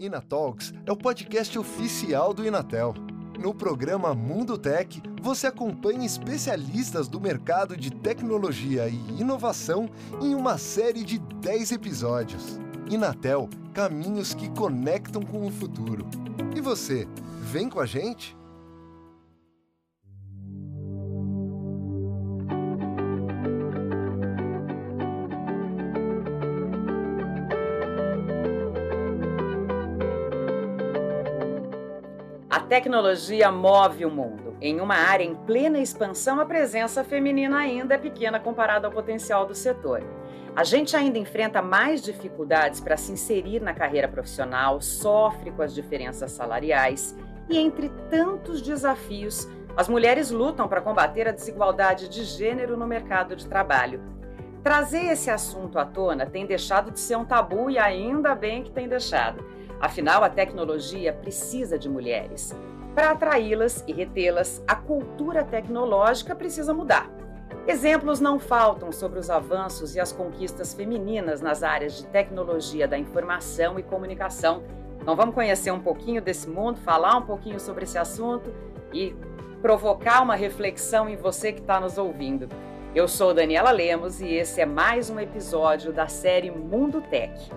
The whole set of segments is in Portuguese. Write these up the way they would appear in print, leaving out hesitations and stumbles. Inatalks é o podcast oficial do Inatel. No programa Mundo Tech, você acompanha especialistas do mercado de tecnologia e inovação em uma série de 10 episódios. Inatel, caminhos que conectam com o futuro. E você, vem com a gente? Tecnologia move o mundo. Em uma área em plena expansão, a presença feminina ainda é pequena comparada ao potencial do setor. A gente ainda enfrenta mais dificuldades para se inserir na carreira profissional, sofre com as diferenças salariais e, entre tantos desafios, as mulheres lutam para combater a desigualdade de gênero no mercado de trabalho. Trazer esse assunto à tona tem deixado de ser um tabu e ainda bem que tem deixado. Afinal, a tecnologia precisa de mulheres. Para atraí-las e retê-las, a cultura tecnológica precisa mudar. Exemplos não faltam sobre os avanços e as conquistas femininas nas áreas de tecnologia da informação e comunicação. Então vamos conhecer um pouquinho desse mundo, falar um pouquinho sobre esse assunto e provocar uma reflexão em você que está nos ouvindo. Eu sou Daniela Lemos e esse é mais um episódio da série Mundo Tech.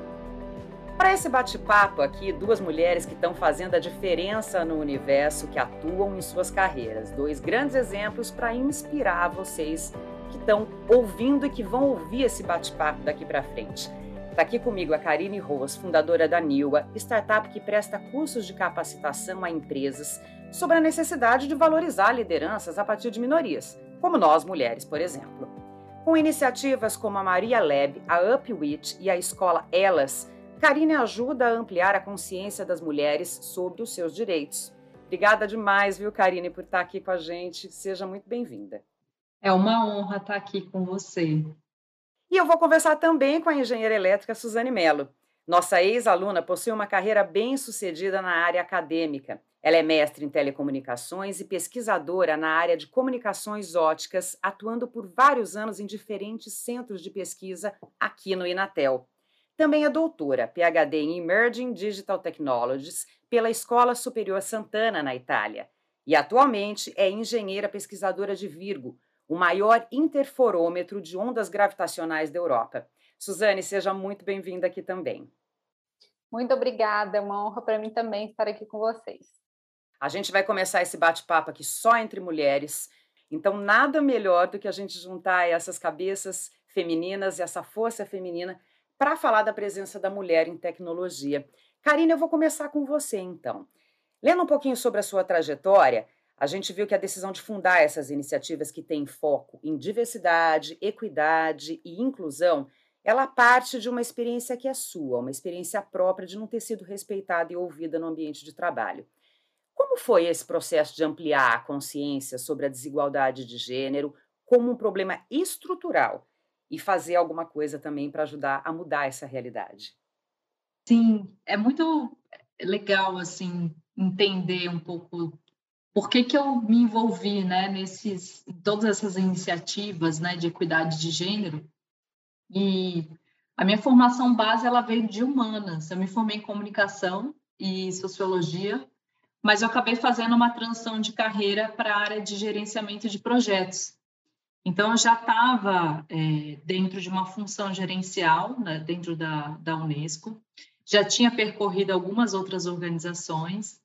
Para esse bate-papo aqui, duas mulheres que estão fazendo a diferença no universo, que atuam em suas carreiras. Dois grandes exemplos para inspirar vocês que estão ouvindo e que vão ouvir esse bate-papo daqui para frente. Está aqui comigo a Karine Roos, fundadora da Niua, startup que presta cursos de capacitação a empresas sobre a necessidade de valorizar lideranças a partir de minorias, como nós mulheres, por exemplo. Com iniciativas como a MariaLab, a UpWitch e a Escola Elas, Karine ajuda a ampliar a consciência das mulheres sobre os seus direitos. Obrigada demais, viu, Karine, por estar aqui com a gente. Seja muito bem-vinda. É uma honra estar aqui com você. E eu vou conversar também com a engenheira elétrica Suzane Mello. Nossa ex-aluna possui uma carreira bem-sucedida na área acadêmica. Ela é mestre em telecomunicações e pesquisadora na área de comunicações óticas, atuando por vários anos em diferentes centros de pesquisa aqui no Inatel. Também é doutora, PhD em Emerging Digital Technologies, pela Escola Superior Santana, na Itália. E atualmente é engenheira pesquisadora de Virgo, o maior interferômetro de ondas gravitacionais da Europa. Suzane, seja muito bem-vinda aqui também. Muito obrigada, é uma honra para mim também estar aqui com vocês. A gente vai começar esse bate-papo aqui só entre mulheres, então nada melhor do que a gente juntar essas cabeças femininas, essa força feminina, para falar da presença da mulher em tecnologia. Karine, eu vou começar com você, então. Lendo um pouquinho sobre a sua trajetória, a gente viu que a decisão de fundar essas iniciativas que têm foco em diversidade, equidade e inclusão, ela parte de uma experiência que é sua, uma experiência própria de não ter sido respeitada e ouvida no ambiente de trabalho. Como foi esse processo de ampliar a consciência sobre a desigualdade de gênero como um problema estrutural e fazer alguma coisa também para ajudar a mudar essa realidade? Sim, é muito legal assim, entender um pouco por que eu me envolvi, né, em todas essas iniciativas, né, de equidade de gênero. E a minha formação base ela veio de humanas. Eu me formei em comunicação e sociologia, mas eu acabei fazendo uma transição de carreira para a área de gerenciamento de projetos. Então, eu já estava dentro de uma função gerencial, né, dentro da Unesco, já tinha percorrido algumas outras organizações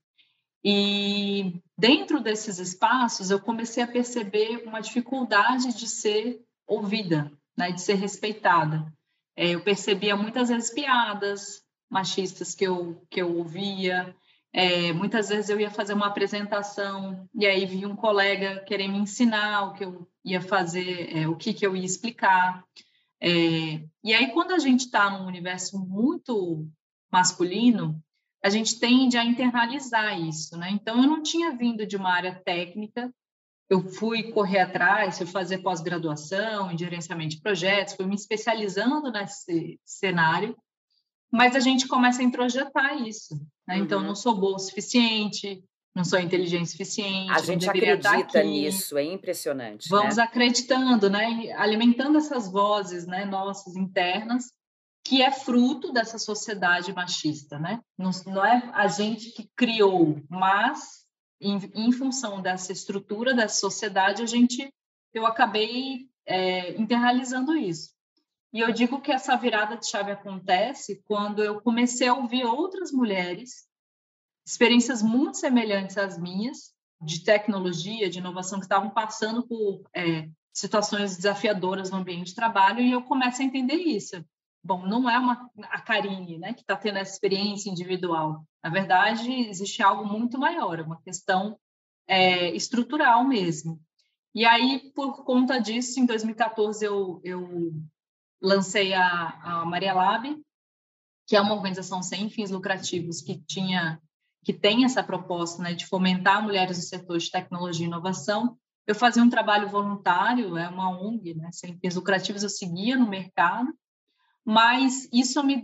e dentro desses espaços eu comecei a perceber uma dificuldade de ser ouvida, né, de ser respeitada. Eu percebia muitas vezes piadas machistas que eu ouvia, muitas vezes eu ia fazer uma apresentação e aí vinha um colega querer me ensinar o que eu ia fazer, o que eu ia explicar. E aí, quando a gente está num universo muito masculino, a gente tende a internalizar isso, né? Então, eu não tinha vindo de uma área técnica, eu fui correr atrás, fui fazer pós-graduação em gerenciamento de projetos, fui me especializando nesse cenário, mas a gente começa a introjetar isso, né? Uhum. Então, não sou boa o suficiente, não sou inteligente o suficiente. A gente acredita nisso, é impressionante. Vamos acreditando, né? Alimentando essas vozes, né, nossas internas. que é fruto dessa sociedade machista, né? Não é a gente que criou, mas em função dessa estrutura, dessa sociedade, eu acabei internalizando isso. E eu digo que essa virada de chave acontece quando eu comecei a ouvir outras mulheres, experiências muito semelhantes às minhas, de tecnologia, de inovação, que estavam passando por situações desafiadoras no ambiente de trabalho, e eu começo a entender isso. Bom, não é a Karine, né, que está tendo essa experiência individual. Na verdade, existe algo muito maior, uma questão estrutural mesmo. E aí, por conta disso, em 2014, eu lancei a MariaLab, que é uma organização sem fins lucrativos que tem essa proposta, né, de fomentar mulheres no setor de tecnologia e inovação. Eu fazia um trabalho voluntário, é uma ONG, né, sem fins lucrativos, eu seguia no mercado, mas isso me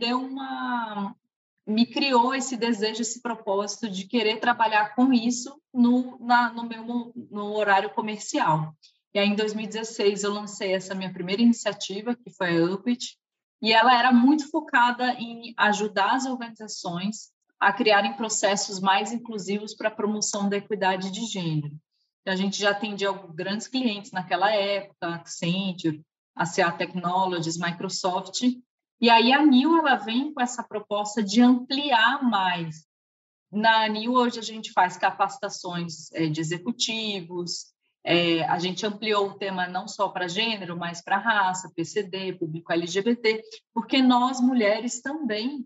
criou esse desejo, esse propósito de querer trabalhar com isso no horário comercial. E aí, em 2016, eu lancei essa minha primeira iniciativa, que foi a UpWitch, e ela era muito focada em ajudar as organizações a criarem processos mais inclusivos para a promoção da equidade de gênero. A gente já atendia grandes clientes naquela época, Accenture, ASEA Technologies, Microsoft, e aí a Niua, ela vem com essa proposta de ampliar mais. Na Niua, hoje, a gente faz capacitações de executivos, a gente ampliou o tema não só para gênero, mas para raça, PCD, público LGBT, porque nós, mulheres, também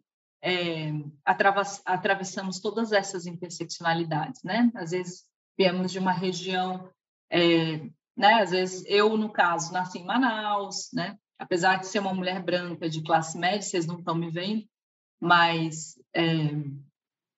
atravessamos todas essas interseccionalidades, né? Às vezes viemos de uma região, né? Às vezes eu, no caso, nasci em Manaus, né? Apesar de ser uma mulher branca de classe média, vocês não estão me vendo, mas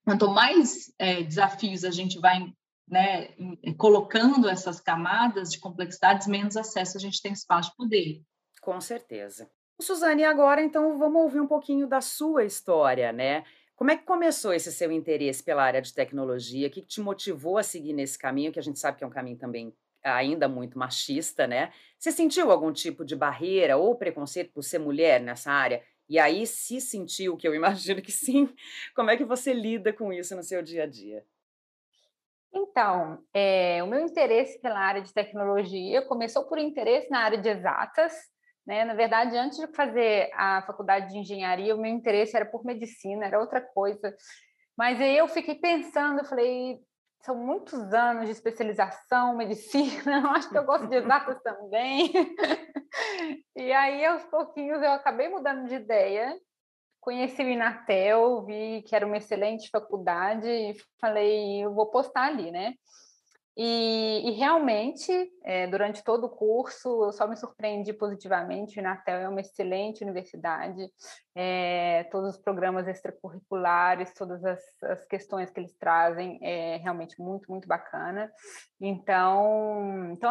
quanto mais desafios a gente vai, né, colocando essas camadas de complexidades, menos acesso a gente tem espaço de poder. Com certeza. Suzane, agora então vamos ouvir um pouquinho da sua história, né? Como é que começou esse seu interesse pela área de tecnologia? O que te motivou a seguir nesse caminho, que a gente sabe que é um caminho também ainda muito machista, né? Você sentiu algum tipo de barreira ou preconceito por ser mulher nessa área? E aí, se sentiu, que eu imagino que sim, como é que você lida com isso no seu dia a dia? Então, o meu interesse pela área de tecnologia começou por interesse na área de exatas, né? Na verdade, antes de fazer a faculdade de engenharia, o meu interesse era por medicina, era outra coisa. Mas aí eu fiquei pensando, eu falei, são muitos anos de especialização, medicina, eu acho que eu gosto de exatas também. E aí, aos pouquinhos, eu acabei mudando de ideia. Conheci o Inatel, vi que era uma excelente faculdade e falei, eu vou postar ali, né? E realmente, durante todo o curso, eu só me surpreendi positivamente. O Inatel é uma excelente universidade, todos os programas extracurriculares, todas as questões que eles trazem, é realmente muito, muito bacana. Então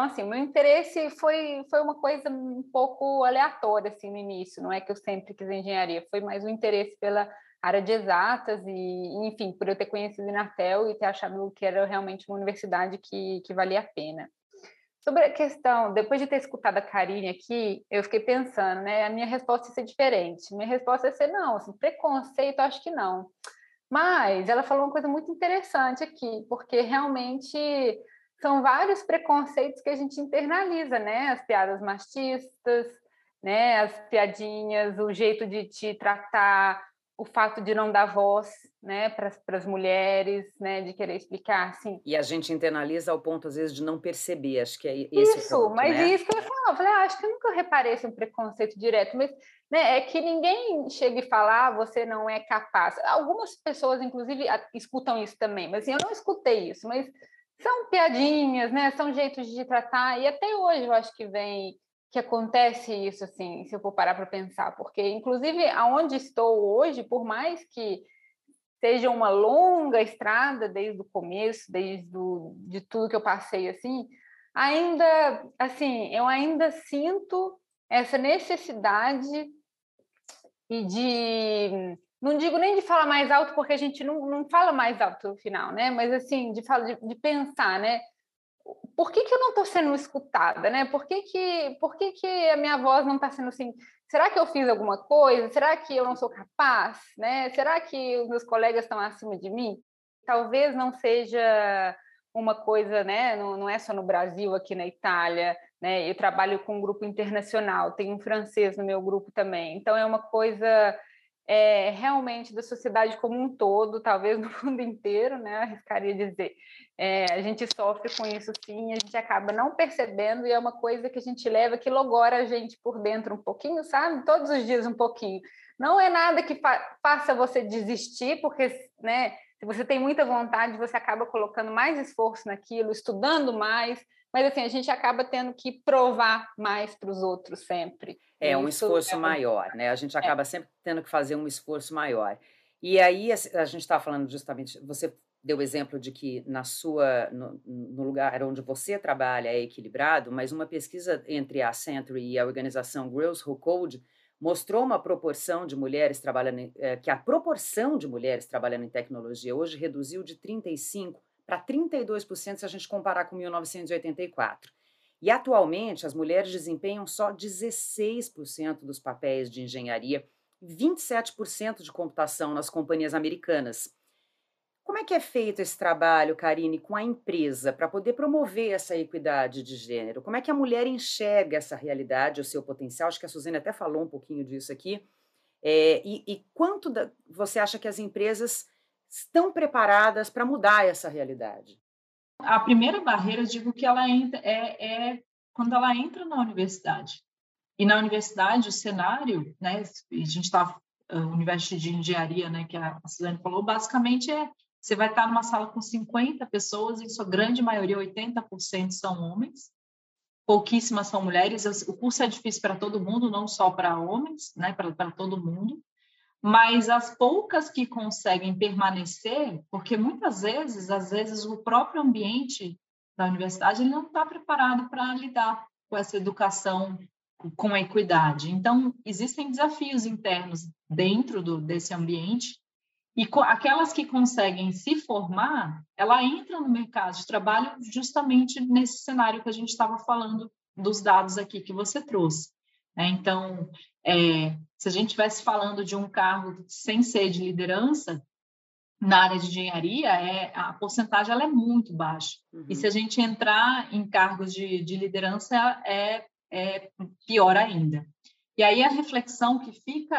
assim, o meu interesse foi uma coisa um pouco aleatória, assim, no início. Não é que eu sempre quis engenharia, foi mais um interesse pela área de exatas e, enfim, por eu ter conhecido o Inatel e ter achado que era realmente uma universidade que valia a pena. Sobre a questão, depois de ter escutado a Karine aqui, eu fiquei pensando, né, a minha resposta ia ser diferente. Minha resposta ia ser não, assim, preconceito, acho que não. Mas ela falou uma coisa muito interessante aqui, porque realmente são vários preconceitos que a gente internaliza, né, as piadas machistas, né, as piadinhas, o jeito de te tratar, o fato de não dar voz, né, para as mulheres, né, de querer explicar, assim. E a gente internaliza ao ponto, às vezes, de não perceber, acho que é esse isso, o ponto, mas né? Isso que eu falava, falei, acho que eu nunca reparei esse preconceito direto, mas, né, é que ninguém chega e fala, você não é capaz. Algumas pessoas, inclusive, escutam isso também, mas assim, eu não escutei isso, mas são piadinhas, né, são jeitos de tratar, e até hoje eu acho que que acontece isso, assim, se eu for parar para pensar, porque, inclusive, aonde estou hoje, por mais que seja uma longa estrada desde o começo, de tudo que eu passei, assim, eu ainda sinto essa necessidade e de... Não digo nem de falar mais alto, porque a gente não fala mais alto no final, né? Mas, assim, de pensar, né? por que que eu não estou sendo escutada, né? Por que que a minha voz não está sendo assim? Será que eu fiz alguma coisa? Será que eu não sou capaz, né? Será que os meus colegas estão acima de mim? Talvez não seja uma coisa, né? Não é só no Brasil, aqui na Itália, né? Eu trabalho com um grupo internacional, tenho um francês no meu grupo também. Então, é uma coisa realmente da sociedade como um todo, talvez no mundo inteiro, né? Arriscaria dizer. A gente sofre com isso, sim, a gente acaba não percebendo, e é uma coisa que a gente leva, que logora a gente por dentro um pouquinho, sabe? Todos os dias um pouquinho. Não é nada que faça você desistir, porque, né? Se você tem muita vontade, você acaba colocando mais esforço naquilo, estudando mais, mas assim, a gente acaba tendo que provar mais para os outros sempre. É um esforço maior, né? A gente acaba sempre tendo que fazer um esforço maior. E aí a gente está falando justamente, você deu o exemplo de que no lugar onde você trabalha é equilibrado, mas uma pesquisa entre a Accenture e a organização Girls Who Code mostrou uma proporção de mulheres trabalhando, que a proporção de mulheres trabalhando em tecnologia hoje reduziu de 35% para 32% se a gente comparar com 1984. E atualmente as mulheres desempenham só 16% dos papéis de engenharia e 27% de computação nas companhias americanas. Como é que é feito esse trabalho, Karine, com a empresa para poder promover essa equidade de gênero? Como é que a mulher enxerga essa realidade, o seu potencial? Acho que a Suzane até falou um pouquinho disso aqui. E quanto você acha que as empresas estão preparadas para mudar essa realidade? A primeira barreira, eu digo que ela é quando ela entra na universidade. E na universidade, o cenário, né, a Universidade de Engenharia, né, que a Suzane falou, basicamente você vai estar numa sala com 50 pessoas, em sua grande maioria, 80% são homens, pouquíssimas são mulheres. O curso é difícil para todo mundo, não só para homens, né, para todo mundo, mas as poucas que conseguem permanecer, porque muitas vezes, o próprio ambiente da universidade ele não está preparado para lidar com essa educação com equidade. Então, existem desafios internos dentro desse ambiente, e aquelas que conseguem se formar, ela entra no mercado de trabalho justamente nesse cenário que a gente estava falando dos dados aqui que você trouxe. Né? Então, se a gente estivesse falando de um cargo sem ser de liderança, na área de engenharia, a porcentagem ela é muito baixa. Uhum. E se a gente entrar em cargos de liderança, é pior ainda. E aí a reflexão que fica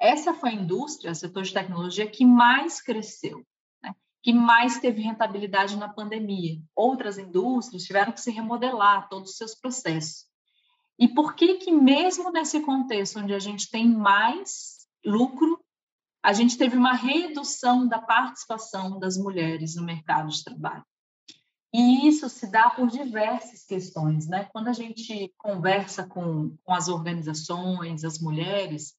essa foi a indústria, o setor de tecnologia, que mais cresceu, né? Que mais teve rentabilidade na pandemia. Outras indústrias tiveram que se remodelar todos os seus processos. E por que mesmo nesse contexto onde a gente tem mais lucro, a gente teve uma redução da participação das mulheres no mercado de trabalho? E isso se dá por diversas questões, né? Quando a gente conversa com as organizações, as mulheres,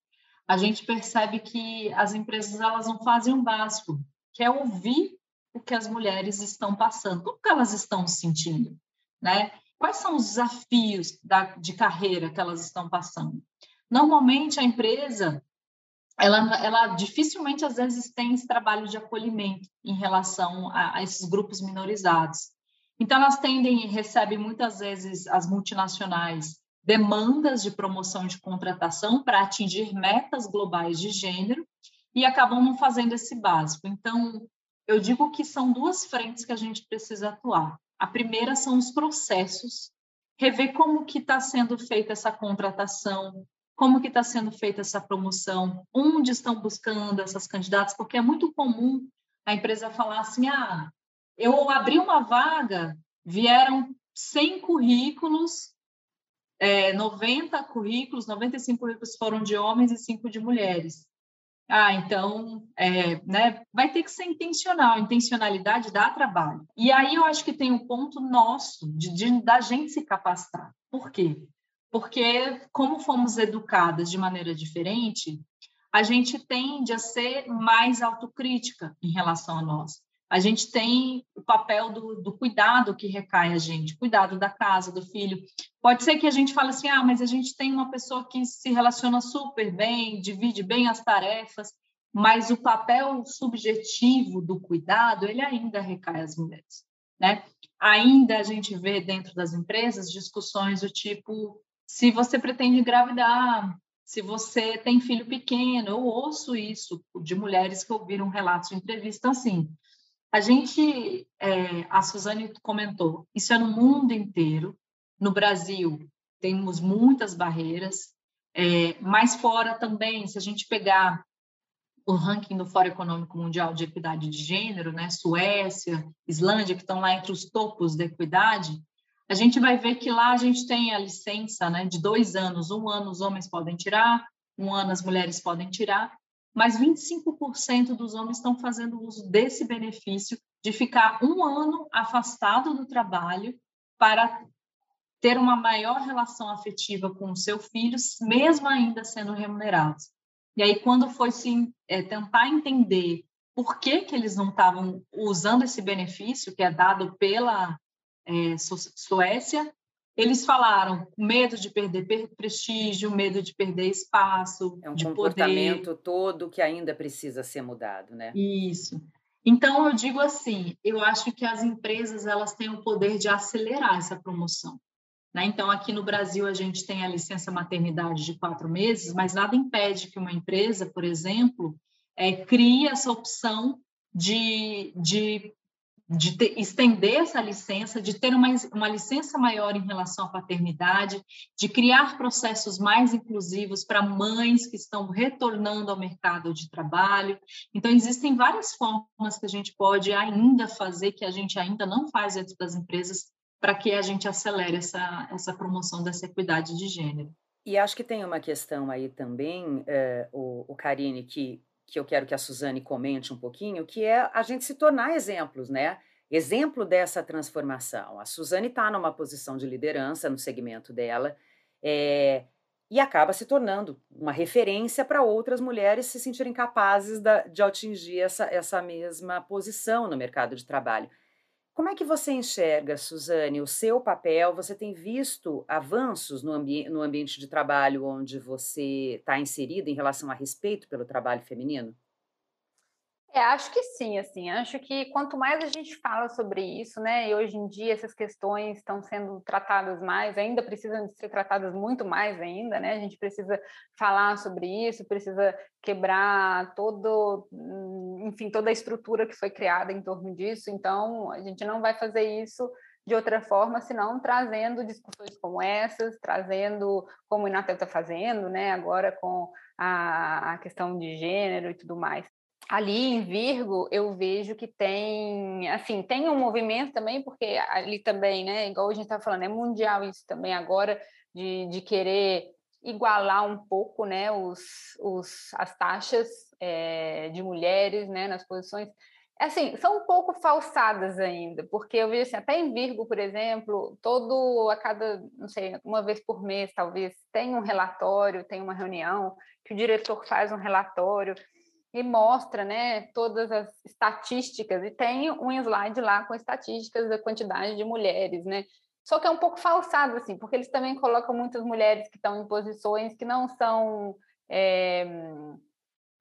a gente percebe que as empresas elas não fazem o básico, que é ouvir o que as mulheres estão passando, como que elas estão se sentindo, né? Quais são os desafios de carreira que elas estão passando? Normalmente, a empresa, ela dificilmente, às vezes, tem esse trabalho de acolhimento em relação a esses grupos minorizados. Então, elas tendem e recebem, muitas vezes, as multinacionais, demandas de promoção de contratação para atingir metas globais de gênero e acabam não fazendo esse básico. Então, eu digo que são duas frentes que a gente precisa atuar. A primeira são os processos, rever como que está sendo feita essa contratação, como que está sendo feita essa promoção, onde estão buscando essas candidatas, porque é muito comum a empresa falar assim, eu abri uma vaga, vieram 100 currículos, 90 currículos, 95 currículos foram de homens e 5 de mulheres. Então, né, vai ter que ser intencional. A intencionalidade dá trabalho. E aí eu acho que tem um ponto nosso da gente se capacitar. Por quê? Porque como fomos educadas de maneira diferente, a gente tende a ser mais autocrítica em relação a nós. A gente tem o papel do cuidado que recai a gente, cuidado da casa, do filho. Pode ser que a gente fale assim, mas a gente tem uma pessoa que se relaciona super bem, divide bem as tarefas, mas o papel subjetivo do cuidado, ele ainda recai às mulheres. né? Ainda a gente vê dentro das empresas discussões do tipo se você pretende engravidar, se você tem filho pequeno. Eu ouço isso de mulheres que ouviram relatos de entrevista assim. A gente, a Suzane comentou, isso é no mundo inteiro. No Brasil temos muitas barreiras, mas fora também, se a gente pegar o ranking do Fórum Econômico Mundial de Equidade de Gênero, né, Suécia, Islândia, que estão lá entre os topos da equidade, a gente vai ver que lá a gente tem a licença, né, de 2 anos. 1 ano os homens podem tirar, 1 ano as mulheres podem tirar, mas 25% dos homens estão fazendo uso desse benefício de ficar 1 ano afastado do trabalho para ter uma maior relação afetiva com o seu filho, mesmo ainda sendo remunerados. E aí, quando foi se tentar entender por que que eles não estavam usando esse benefício que é dado pela Suécia, eles falaram medo de perder prestígio, medo de perder espaço, de poder. É um comportamento todo que ainda precisa ser mudado, né? Isso. Então, eu digo assim, eu acho que as empresas elas têm o poder de acelerar essa promoção. Né? Então, aqui no Brasil, a gente tem a licença maternidade de 4 meses, mas nada impede que uma empresa, por exemplo, crie essa opção de estender essa licença, de ter uma licença maior em relação à paternidade, de criar processos mais inclusivos para mães que estão retornando ao mercado de trabalho. Então, existem várias formas que a gente pode ainda fazer, que a gente ainda não faz dentro das empresas, para que a gente acelere essa promoção dessa equidade de gênero. E acho que tem uma questão aí também, Karine, que eu quero que a Suzane comente um pouquinho, que é a gente se tornar exemplos, né? Exemplo dessa transformação. A Suzane está numa posição de liderança no segmento dela e acaba se tornando uma referência para outras mulheres se sentirem capazes de atingir essa mesma posição no mercado de trabalho. Como é que você enxerga, Suzane, o seu papel? Você tem visto avanços no ambiente de trabalho onde você está inserida em relação a respeito pelo trabalho feminino? Acho que sim, assim, acho que quanto mais a gente fala sobre isso, né, e hoje em dia essas questões estão sendo tratadas mais, ainda precisam de ser tratadas muito mais ainda, né, a gente precisa falar sobre isso, precisa quebrar toda a estrutura que foi criada em torno disso. Então, a gente não vai fazer isso de outra forma, senão trazendo discussões como essas, trazendo como o Inatel está fazendo, né, agora com a questão de gênero e tudo mais. Ali em Virgo, eu vejo que tem um movimento também, porque ali também, né, igual a gente estava falando, é mundial isso também agora, de querer igualar um pouco, né, as taxas de mulheres, né, nas posições. Assim, são um pouco falsadas ainda, porque eu vejo assim, até em Virgo, por exemplo, uma vez por mês, talvez, tem um relatório, tem uma reunião, que o diretor faz um relatório e mostra, né, todas as estatísticas, e tem um slide lá com estatísticas da quantidade de mulheres, né? Só que é um pouco falsado, assim, porque eles também colocam muitas mulheres que estão em posições que não são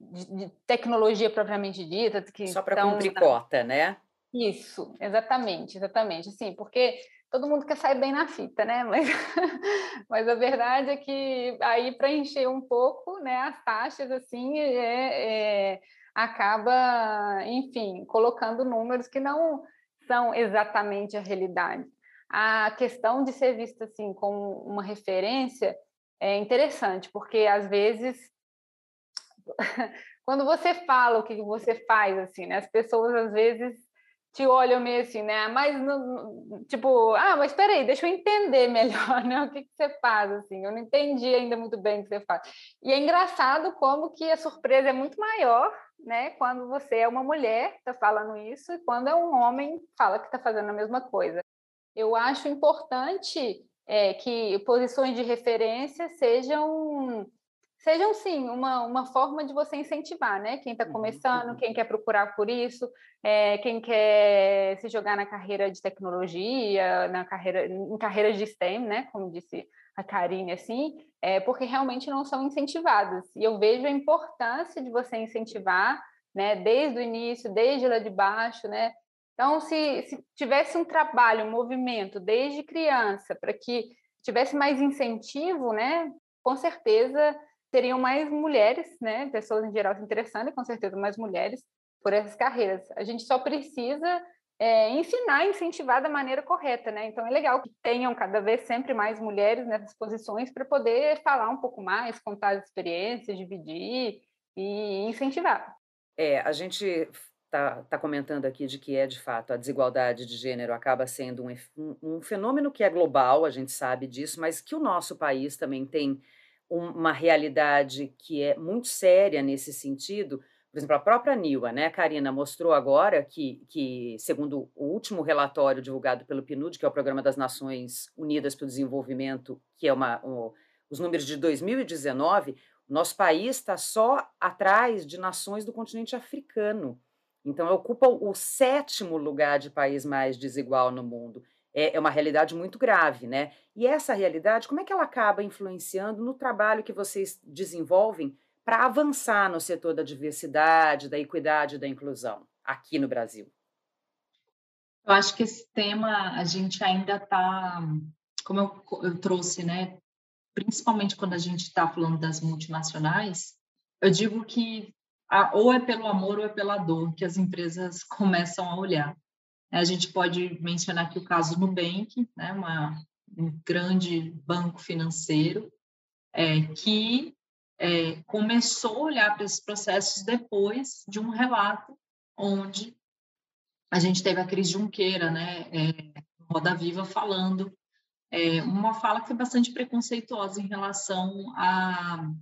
de tecnologia propriamente dita. Que só para cumprir cota, né? Isso, exatamente, assim, porque todo mundo quer sair bem na fita, né? Mas a verdade é que aí preencher um pouco, né, as taxas, assim, acaba, enfim, colocando números que não são exatamente a realidade. A questão de ser vista, assim, como uma referência é interessante, porque, às vezes, quando você fala o que você faz, assim, né, as pessoas, às vezes, te olham meio assim, né? Mas, tipo, mas espera aí, deixa eu entender melhor, né? O que você faz, assim? Eu não entendi ainda muito bem o que você faz. E é engraçado como que a surpresa é muito maior, né? Quando você é uma mulher que está falando isso e quando é um homem fala que está fazendo a mesma coisa. Eu acho importante que posições de referência sejam sim, uma forma de você incentivar, né? Quem está começando, quem quer procurar por isso, quem quer se jogar na carreira de tecnologia, em carreiras de STEM, né? Como disse a Karine, assim, porque realmente não são incentivadas. E eu vejo a importância de você incentivar, né? Desde o início, desde lá de baixo, né? Então, se tivesse um trabalho, um movimento desde criança, para que tivesse mais incentivo, né, com certeza teriam mais mulheres, né, pessoas em geral se interessando, e com certeza mais mulheres por essas carreiras. A gente só precisa ensinar, incentivar da maneira correta, né? Então é legal que tenham cada vez sempre mais mulheres nessas posições para poder falar um pouco mais, contar as experiências, dividir e incentivar. A gente está comentando aqui de que de fato, a desigualdade de gênero acaba sendo um fenômeno que é global, a gente sabe disso, mas que o nosso país também tem uma realidade que é muito séria nesse sentido. Por exemplo, a própria Niua, né, Karina, mostrou agora que, segundo o último relatório divulgado pelo PNUD, que é o Programa das Nações Unidas para o Desenvolvimento, que é os números de 2019, nosso país está só atrás de nações do continente africano. Então, ocupa o 7º lugar de país mais desigual no mundo. É uma realidade muito grave, né? E essa realidade, como é que ela acaba influenciando no trabalho que vocês desenvolvem para avançar no setor da diversidade, da equidade e da inclusão aqui no Brasil? Eu acho que esse tema a gente ainda está, como eu trouxe, né? Principalmente quando a gente está falando das multinacionais, eu digo que ou é pelo amor ou é pela dor que as empresas começam a olhar. A gente pode mencionar aqui o caso do Nubank, né? Um grande banco financeiro que começou a olhar para esses processos depois de um relato onde a gente teve a Cris Junqueira, né, Roda Viva, falando uma fala que é bastante preconceituosa em relação à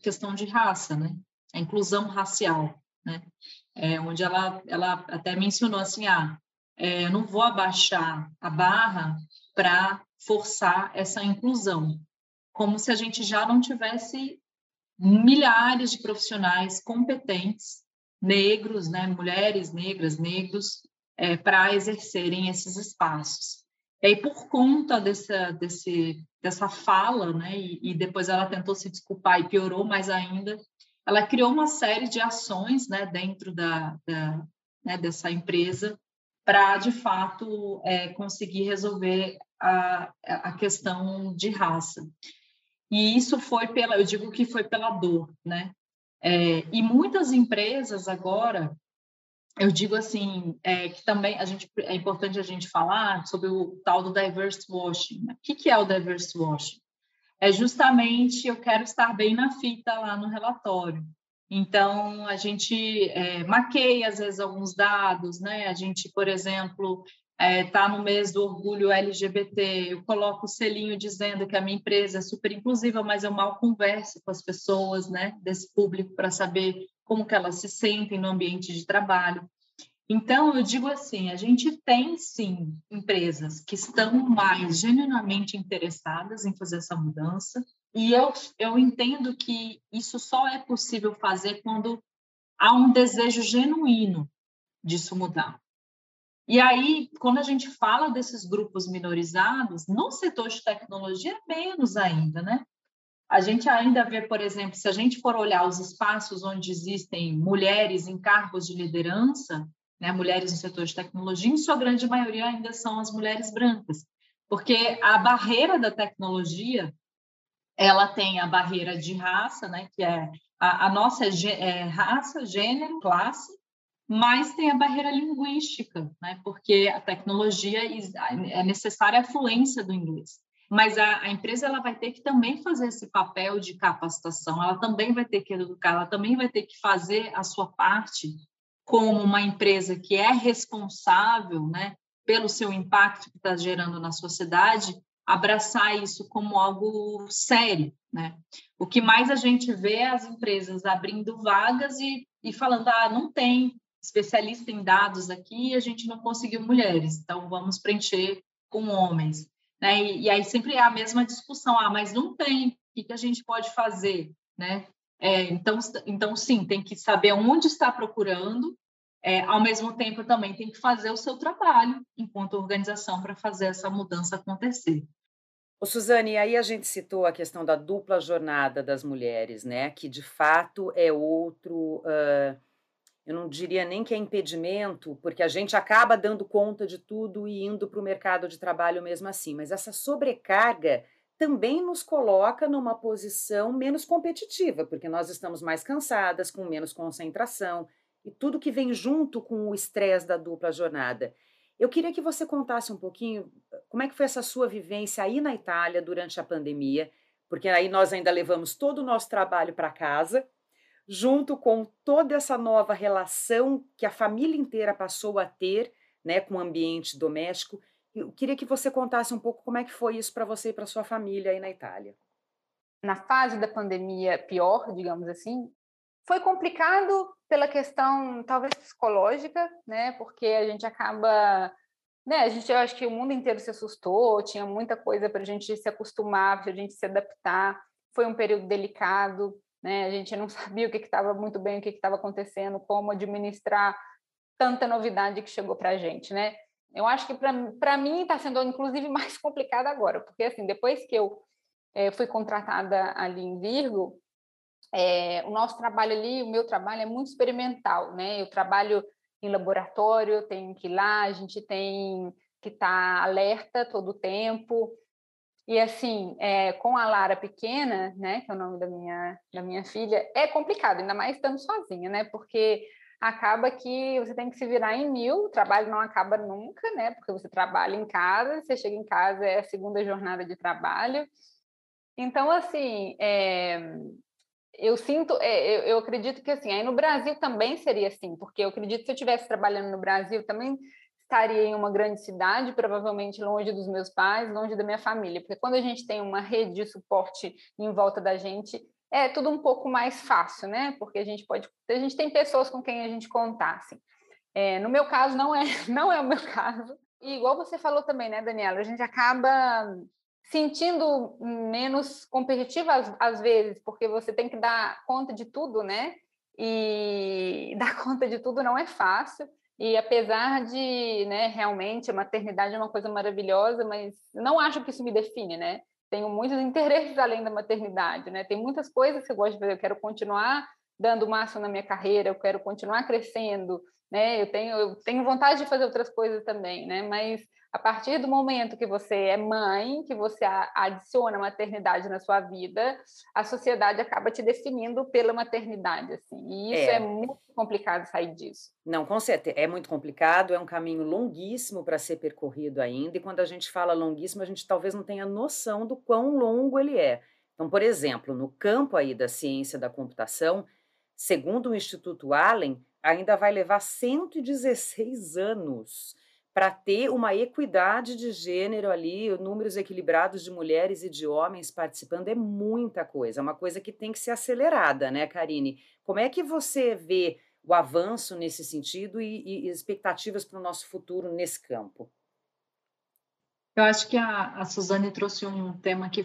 questão de raça, né, a inclusão racial, né, onde ela até mencionou assim, eu não vou abaixar a barra para forçar essa inclusão, como se a gente já não tivesse milhares de profissionais competentes, negros, né, mulheres negras, negros, para exercerem esses espaços. E aí, por conta dessa fala, né, e depois ela tentou se desculpar e piorou mais ainda, ela criou uma série de ações, né, dentro né, dessa empresa para, de fato, conseguir resolver a questão de raça. E isso eu digo que foi pela dor, né? E muitas empresas agora, eu digo assim, que também é importante a gente falar sobre o tal do diversity washing. O que é o diversity washing? É justamente eu quero estar bem na fita lá no relatório. Então, a gente maqueia, às vezes, alguns dados, né? A gente, por exemplo, está no mês do orgulho LGBT, eu coloco o selinho dizendo que a minha empresa é super inclusiva, mas eu mal converso com as pessoas, né, desse público para saber como que elas se sentem no ambiente de trabalho. Então, eu digo assim, a gente tem, sim, empresas que estão mais genuinamente interessadas em fazer essa mudança, e eu entendo que isso só é possível fazer quando há um desejo genuíno disso mudar. E aí, quando a gente fala desses grupos minorizados, no setor de tecnologia, menos ainda, né? A gente ainda vê, por exemplo, se a gente for olhar os espaços onde existem mulheres em cargos de liderança, né, mulheres no setor de tecnologia, em sua grande maioria ainda são as mulheres brancas, porque a barreira da tecnologia, ela tem a barreira de raça, né, que é a nossa raça, gênero, classe, mas tem a barreira linguística, né? Porque a tecnologia é necessária a fluência do inglês. Mas a empresa ela vai ter que também fazer esse papel de capacitação, ela também vai ter que educar, ela também vai ter que fazer a sua parte como uma empresa que é responsável, né, pelo seu impacto que está gerando na sociedade, abraçar isso como algo sério, né? O que mais a gente vê é as empresas abrindo vagas e falando, não tem especialista em dados aqui e a gente não conseguiu mulheres, então vamos preencher com homens, né? E aí sempre há a mesma discussão, mas não tem, o que a gente pode fazer, né? Então, sim, tem que saber onde está procurando, ao mesmo tempo também tem que fazer o seu trabalho enquanto organização para fazer essa mudança acontecer. Ô, Suzane, aí a gente citou a questão da dupla jornada das mulheres, né? Que de fato é outro... Eu não diria nem que é impedimento, porque a gente acaba dando conta de tudo e indo para o mercado de trabalho mesmo assim, mas essa sobrecarga também nos coloca numa posição menos competitiva, porque nós estamos mais cansadas, com menos concentração e tudo que vem junto com o estresse da dupla jornada. Eu queria que você contasse um pouquinho como é que foi essa sua vivência aí na Itália durante a pandemia, porque aí nós ainda levamos todo o nosso trabalho para casa, junto com toda essa nova relação que a família inteira passou a ter, né, com o ambiente doméstico. Eu queria que você contasse um pouco como é que foi isso para você e para sua família aí na Itália. Na fase da pandemia pior, digamos assim, foi complicado pela questão talvez psicológica, né? Porque a gente acaba, né? Eu acho que o mundo inteiro se assustou, tinha muita coisa para a gente se acostumar, para a gente se adaptar. Foi um período delicado, né? A gente não sabia o que estava muito bem, o que estava acontecendo, como administrar tanta novidade que chegou para a gente, né? Eu acho que para mim está sendo inclusive mais complicado agora, porque assim, depois que eu fui contratada ali em Virgo, o nosso trabalho ali, o meu trabalho é muito experimental, né? Eu trabalho em laboratório, eu tenho que ir lá, a gente tem que estar alerta todo o tempo. E assim, com a Lara pequena, né, que é o nome da minha filha, é complicado, ainda mais estando sozinha, né? Porque acaba que você tem que se virar em mil, o trabalho não acaba nunca, né? Porque você trabalha em casa, você chega em casa, é a segunda jornada de trabalho. Então, assim, eu acredito que assim, aí no Brasil também seria assim, porque eu acredito que se eu estivesse trabalhando no Brasil, também estaria em uma grande cidade, provavelmente longe dos meus pais, longe da minha família, porque quando a gente tem uma rede de suporte em volta da gente, é tudo um pouco mais fácil, né? Porque a gente tem pessoas com quem a gente contar, assim. No meu caso, não é o meu caso. E igual você falou também, né, Daniela? A gente acaba sentindo menos competitiva às vezes, porque você tem que dar conta de tudo, né? E dar conta de tudo não é fácil. E apesar de, né, realmente a maternidade é uma coisa maravilhosa, mas não acho que isso me define, né? Tenho muitos interesses além da maternidade, né? Tem muitas coisas que eu gosto de fazer. Eu quero continuar dando o máximo na minha carreira, eu quero continuar crescendo, né? Eu tenho vontade de fazer outras coisas também, né? Mas a partir do momento que você é mãe, que você adiciona a maternidade na sua vida, a sociedade acaba te definindo pela maternidade, assim. E isso é muito complicado sair disso. Não, com certeza. É muito complicado, é um caminho longuíssimo para ser percorrido ainda. E quando a gente fala longuíssimo, a gente talvez não tenha noção do quão longo ele é. Então, por exemplo, no campo aí da ciência da computação, segundo o Instituto Allen, ainda vai levar 116 anos para ter uma equidade de gênero ali, números equilibrados de mulheres e de homens participando, é muita coisa, é uma coisa que tem que ser acelerada, né, Karine? Como é que você vê o avanço nesse sentido e expectativas para o nosso futuro nesse campo? Eu acho que a Suzane trouxe um tema que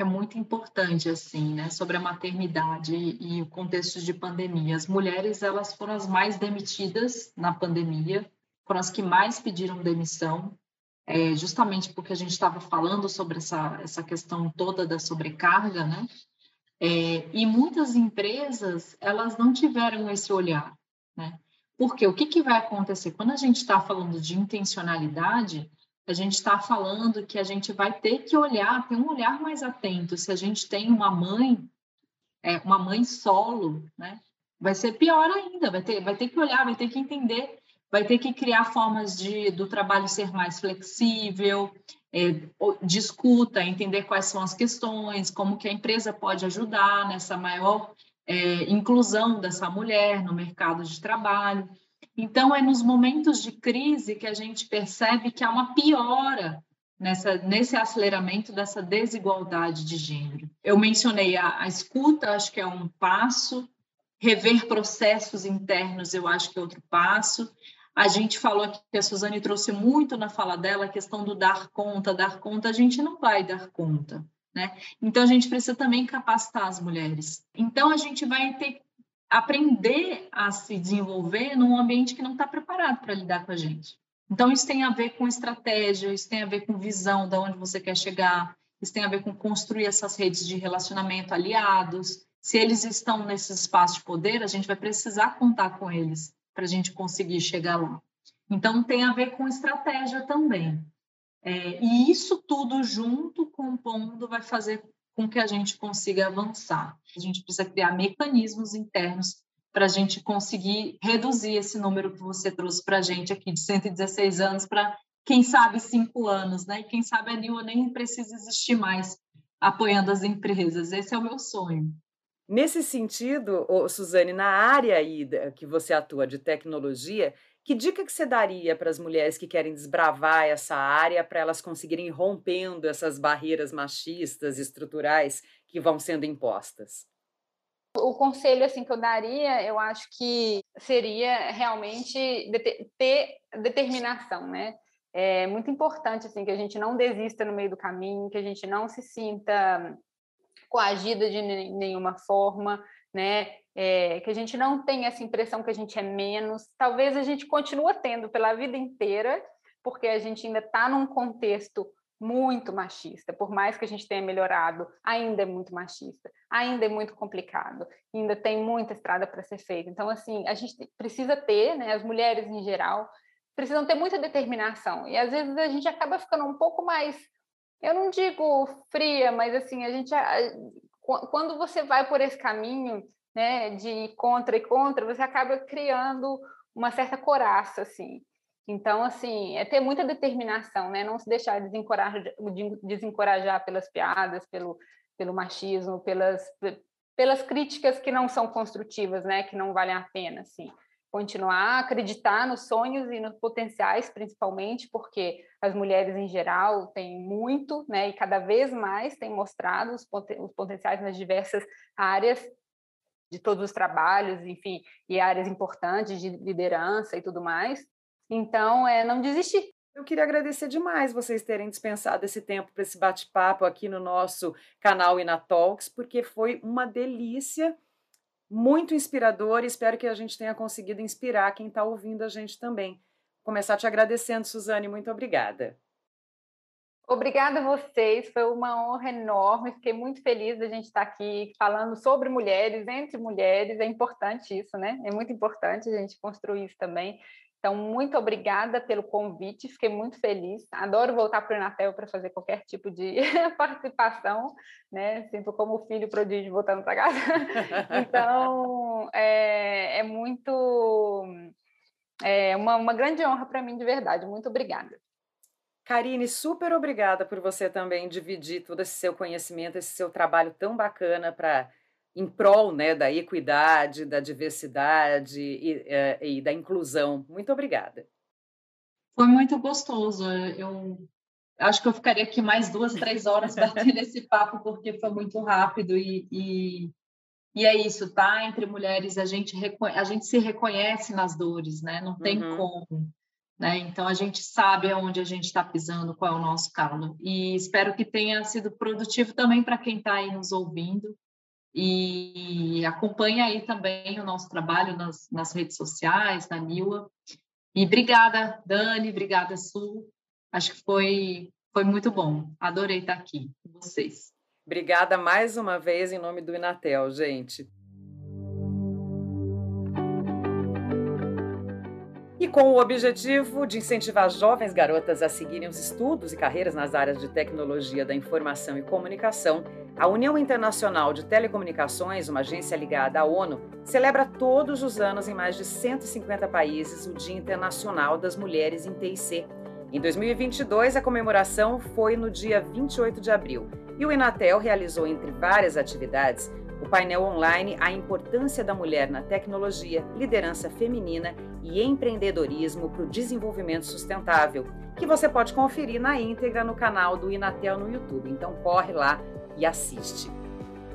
é muito importante, assim, né, sobre a maternidade e o contexto de pandemia. As mulheres, elas foram as mais demitidas na pandemia, foram as que mais pediram demissão, justamente porque a gente estava falando sobre essa questão toda da sobrecarga, né? E muitas empresas, elas não tiveram esse olhar, né? Porque o que vai acontecer? Quando a gente está falando de intencionalidade, a gente está falando que a gente vai ter que olhar, ter um olhar mais atento. Se a gente tem uma mãe solo, né? Vai ser pior ainda, vai ter que olhar, vai ter que entender. Vai ter que criar formas do trabalho ser mais flexível, de escuta, entender quais são as questões, como que a empresa pode ajudar nessa maior inclusão dessa mulher no mercado de trabalho. Então, é nos momentos de crise que a gente percebe que há uma piora nesse aceleramento dessa desigualdade de gênero. Eu mencionei a escuta, acho que é um passo, rever processos internos, eu acho que é outro passo. A gente falou aqui, que a Suzane trouxe muito na fala dela, a questão do dar conta, a gente não vai dar conta, né? Então, a gente precisa também capacitar as mulheres. Então, a gente vai ter que aprender a se desenvolver num ambiente que não está preparado para lidar com a gente. Então, isso tem a ver com estratégia, isso tem a ver com visão de onde você quer chegar, isso tem a ver com construir essas redes de relacionamento aliados, Se eles estão nesse espaço de poder, a gente vai precisar contar com eles para a gente conseguir chegar lá. Então, tem a ver com estratégia também. E isso tudo junto, compondo, vai fazer com que a gente consiga avançar. A gente precisa criar mecanismos internos para a gente conseguir reduzir esse número que você trouxe para a gente aqui, de 116 anos para, quem sabe, 5 anos, né? E quem sabe a Niua nem precisa existir mais apoiando as empresas. Esse é o meu sonho. Nesse sentido, Suzane, na área aí que você atua de tecnologia, que dica que você daria para as mulheres que querem desbravar essa área para elas conseguirem ir rompendo essas barreiras machistas, estruturais, que vão sendo impostas? O conselho assim, que eu daria, eu acho que seria realmente ter determinação, né? É muito importante assim, que a gente não desista no meio do caminho, que a gente não se sinta coagida de nenhuma forma, né? Que a gente não tenha essa impressão que a gente é menos. Talvez a gente continue tendo pela vida inteira, porque a gente ainda está num contexto muito machista. Por mais que a gente tenha melhorado, ainda é muito machista, ainda é muito complicado, ainda tem muita estrada para ser feita. Então, assim, a gente precisa ter, né, as mulheres em geral, precisam ter muita determinação. E, às vezes, a gente acaba ficando um pouco mais... Eu não digo fria, mas assim, a gente, quando você vai por esse caminho, né, de contra e contra, você acaba criando uma certa coraça, assim. Então, assim, é ter muita determinação, né? Não se deixar desencorajar pelas piadas, pelo machismo, pelas críticas que não são construtivas, né? Que não valem a pena, assim. Continuar a acreditar nos sonhos e nos potenciais, principalmente, porque as mulheres em geral têm muito, né, e cada vez mais têm mostrado os potenciais nas diversas áreas de todos os trabalhos, enfim, e áreas importantes de liderança e tudo mais. Então, não desistir. Eu queria agradecer demais vocês terem dispensado esse tempo para esse bate-papo aqui no nosso canal Inatalks, porque foi uma delícia. Muito inspirador, e espero que a gente tenha conseguido inspirar quem está ouvindo a gente também. Vou começar te agradecendo, Suzane, muito obrigada. Obrigada a vocês, foi uma honra enorme, fiquei muito feliz de a gente estar aqui falando sobre mulheres, entre mulheres, é importante isso, né? É muito importante a gente construir isso também. Então, muito obrigada pelo convite, fiquei muito feliz. Adoro voltar para o Inatel para fazer qualquer tipo de participação, né? Sinto como o filho prodígio voltando para casa. Então, uma grande honra para mim, de verdade. Muito obrigada. Karine, super obrigada por você também dividir todo esse seu conhecimento, esse seu trabalho tão bacana em prol, né, da equidade, da diversidade e da inclusão. Muito obrigada. Foi muito gostoso. Eu acho que eu ficaria aqui mais 2, 3 horas batendo esse papo, porque foi muito rápido e é isso, tá? Entre mulheres, a gente se reconhece nas dores, né? Não tem como. Né? Então, a gente sabe aonde a gente está pisando, qual é o nosso calo. E espero que tenha sido produtivo também para quem está aí nos ouvindo. E acompanha aí também o nosso trabalho nas redes sociais, na Niua. E obrigada, Dani, obrigada, Su. Acho que foi muito bom. Adorei estar aqui com vocês. Obrigada mais uma vez em nome do Inatel, gente. E com o objetivo de incentivar jovens garotas a seguirem os estudos e carreiras nas áreas de tecnologia da informação e comunicação, a União Internacional de Telecomunicações, uma agência ligada à ONU, celebra todos os anos em mais de 150 países o Dia Internacional das Mulheres em TIC. Em 2022, a comemoração foi no dia 28 de abril, e o Inatel realizou, entre várias atividades, o painel online A Importância da Mulher na Tecnologia, Liderança Feminina e Empreendedorismo para o Desenvolvimento Sustentável, que você pode conferir na íntegra no canal do Inatel no YouTube. Então corre lá e assiste.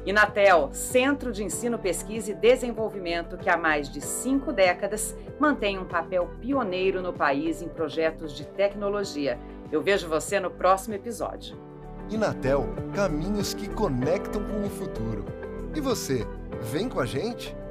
Inatel, Centro de Ensino, Pesquisa e Desenvolvimento que há mais de 5 décadas mantém um papel pioneiro no país em projetos de tecnologia. Eu vejo você no próximo episódio. Inatel, caminhos que conectam com o futuro. E você, vem com a gente?